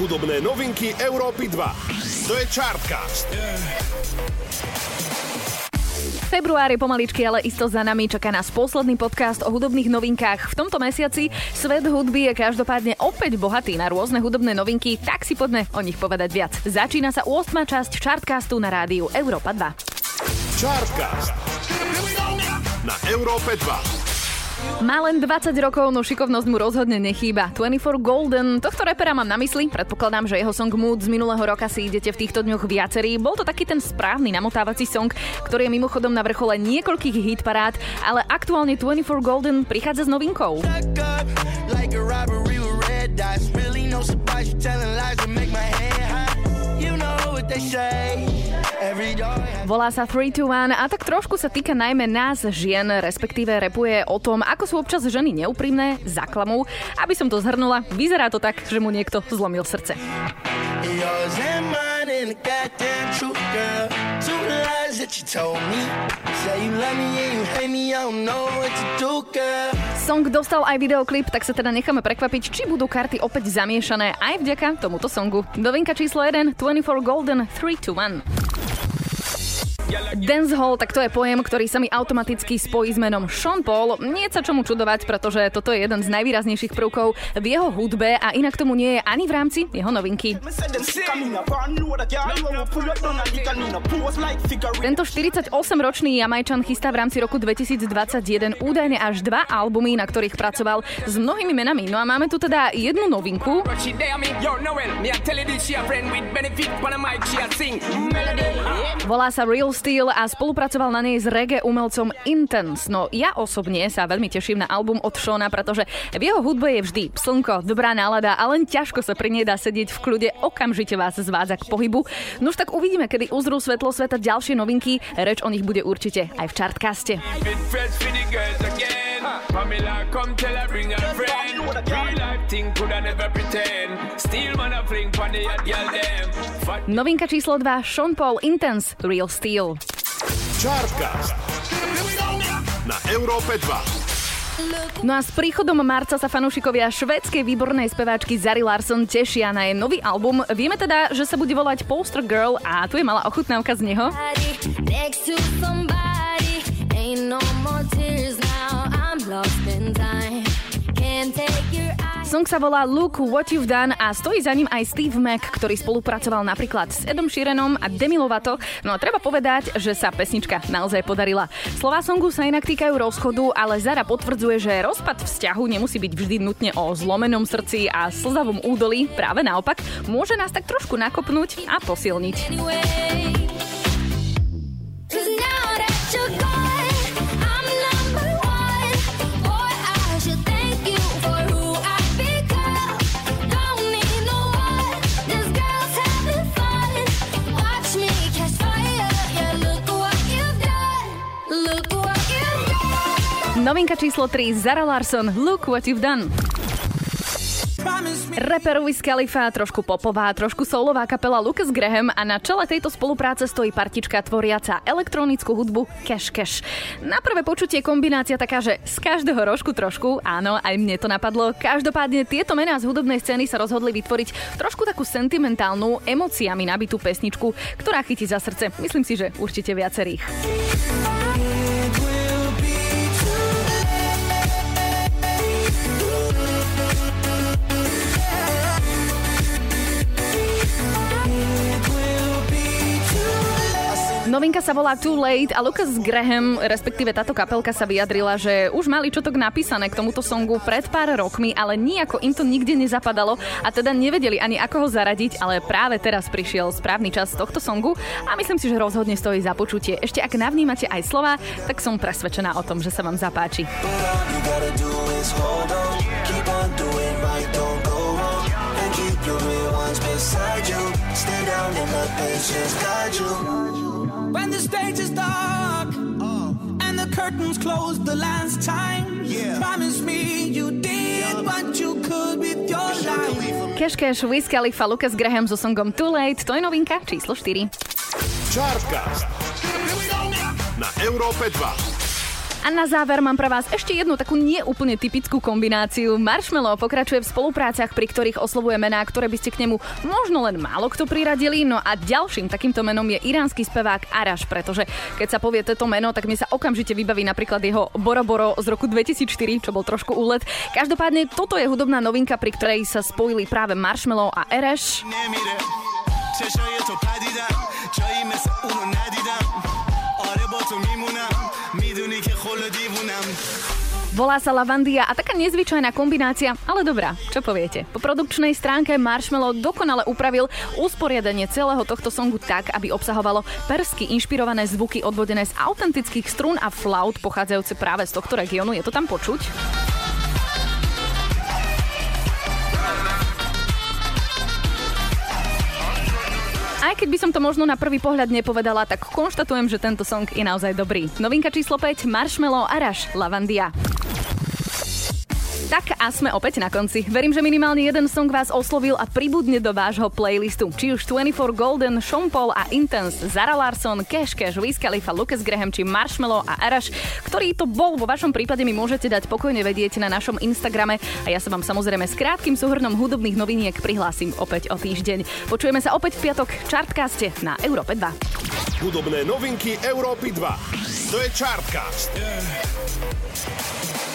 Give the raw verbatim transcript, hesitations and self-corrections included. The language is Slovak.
Hudobné novinky Európy dva. To je Chartcast. V februári pomaličky, ale isto za nami, čaká nás posledný podcast o hudobných novinkách. V tomto mesiaci svet hudby je každopádne opäť bohatý na rôzne hudobné novinky, tak si poďme o nich povedať viac. Začína sa ôsma časť Chartcastu na rádiu Európa dva. Chartcast na Európe dva. Má len dvadsať rokov, no šikovnosť mu rozhodne nechýba. dvadsaťštyri Golden, tohto repera mám na mysli. Predpokladám, že jeho song Mood z minulého roka si idete v týchto dňoch viacerí. Bol to taký ten správny namotávací song, ktorý je mimochodom na vrchole niekoľkých hitparád, ale aktuálne dvadsaťštyri Golden prichádza s novinkou. Volá sa tri two one a tak trošku sa týka najmä nás, žien, respektíve repuje o tom, ako sú občas ženy neúprimné, zaklamú. Aby som to zhrnula, vyzerá to tak, že mu niekto zlomil srdce. Song dostal aj videoklip, tak sa teda necháme prekvapiť, či budú karty opäť zamiešané aj vďaka tomuto songu. Novinka číslo jeden, dvadsaťštyri Golden, tri two one. Dancehall, tak to je pojem, ktorý sa mi automaticky spojí s menom Sean Paul. Nie sa čomu čudovať, pretože toto je jeden z najvýraznejších prvkov v jeho hudbe a inak tomu nie je ani v rámci jeho novinky. Tento štyridsaťosemročný Jamajčan chystá v rámci roku dvetisícdvadsaťjeden údajne až dva albumy, na ktorých pracoval s mnohými menami. No a máme tu teda jednu novinku. Volá sa Real Steel a spolupracoval na nej s reggae umelcom Intense. No ja osobne sa veľmi teším na album od Seana, pretože v jeho hudbe je vždy slnko, dobrá nálada a len ťažko sa pri nej dá sedieť v kľude, okamžite vás zvádza k pohybu. Nož tak uvidíme, kedy uzrú svetlo sveta ďalšie novinky, reč o nich bude určite aj v Chartcaste. Novinka číslo dva, Sean Paul, Intense, Real Steel. Chartcast na Európe dva. No a s príchodom marca sa fanúšikovia švédskej výbornej speváčky Zary Larsson tešia na jej nový album. Vieme teda, že sa bude volať Poster Girl a tu je malá ochutnávka z neho. Song sa volá Look What You've Done a stojí za ním aj Steve Mac, ktorý spolupracoval napríklad s Edom Sheeranom a Demi Lovato. No a treba povedať, že sa pesnička naozaj podarila. Slová songu sa inak týkajú rozchodu, ale Zara potvrdzuje, že rozpad vzťahu nemusí byť vždy nutne o zlomenom srdci a slzavom údolí. Práve naopak, môže nás tak trošku nakopnúť a posilniť. Novinka číslo tri, Zara Larsson, Look What You've Done. Rapper Wiz Khalifa, trošku popová, trošku soulová kapela Lukas Graham a na čele tejto spolupráce stojí partička tvoriaca elektronickú hudbu Cash Cash. Na prvé počutie kombinácia taká, že z každého rožku trošku, áno, aj mne to napadlo. Každopádne tieto mená z hudobnej scény sa rozhodli vytvoriť trošku takú sentimentálnu, emóciami nabitú pesničku, ktorá chytí za srdce. Myslím si, že určite viacerých. Novinka sa volá Too Late a Lukas Graham, respektíve táto kapelka sa vyjadrila, že už mali čotok napísané k tomuto songu pred pár rokmi, ale nijako im to nikde nezapadalo a teda nevedeli ani ako ho zaradiť, ale práve teraz prišiel správny čas tohto songu a myslím si, že rozhodne stojí za počutie. Ešte ak navnímate aj slova, tak som presvedčená o tom, že sa vám zapáči. When the stage is dark oh. and the curtains close the last time yeah. Promise me you did what you could with your life. Cash Cash, Wiz Khalifa, Lukas Graham so songom Too Late, to je novinka číslo štyri. Chartcast na Európe dva. A na záver mám pre vás ešte jednu takú neúplne typickú kombináciu. Marshmello pokračuje v spolupráciach, pri ktorých oslovuje mená, ktoré by ste k nemu možno len málo kto priradili. No a ďalším takýmto menom je iránsky spevák Arash, pretože keď sa povie toto meno, tak mi sa okamžite vybaví napríklad jeho Boro Boro z roku dvetisícštyri, čo bol trošku úlet. Každopádne toto je hudobná novinka, pri ktorej sa spojili práve Marshmello a Arash. Volá sa Lavandia a taká nezvyčajná kombinácia, ale dobrá, čo poviete? Po produkčnej stránke Marshmello dokonale upravil usporiadanie celého tohto songu tak, aby obsahovalo persky inšpirované zvuky odvodené z autentických strún a flaut pochádzajúce práve z tohto regiónu. Je to tam počuť? Aj keď by som to možno na prvý pohľad nepovedala, tak konštatujem, že tento song je naozaj dobrý. Novinka číslo päť, Marshmello, Arash, Lavandia. Tak a sme opäť na konci. Verím, že minimálne jeden song vás oslovil a pribudne do vášho playlistu. Či už dvadsaťštyri Golden, Sean Paul a Intense, Zara Larsson, Cash Cash, Wiz Khalifa, Lukas Graham či Marshmello a Arash. Ktorý to bol vo vašom prípade, mi môžete dať pokojne vedieť na našom Instagrame a ja sa vám samozrejme s krátkym súhrnom hudobných noviniek prihlásim opäť o týždeň. Počujeme sa opäť v piatok v Chartcaste na Európe dva. Hudobné novinky Európy dva. To je Chartcast. Yeah.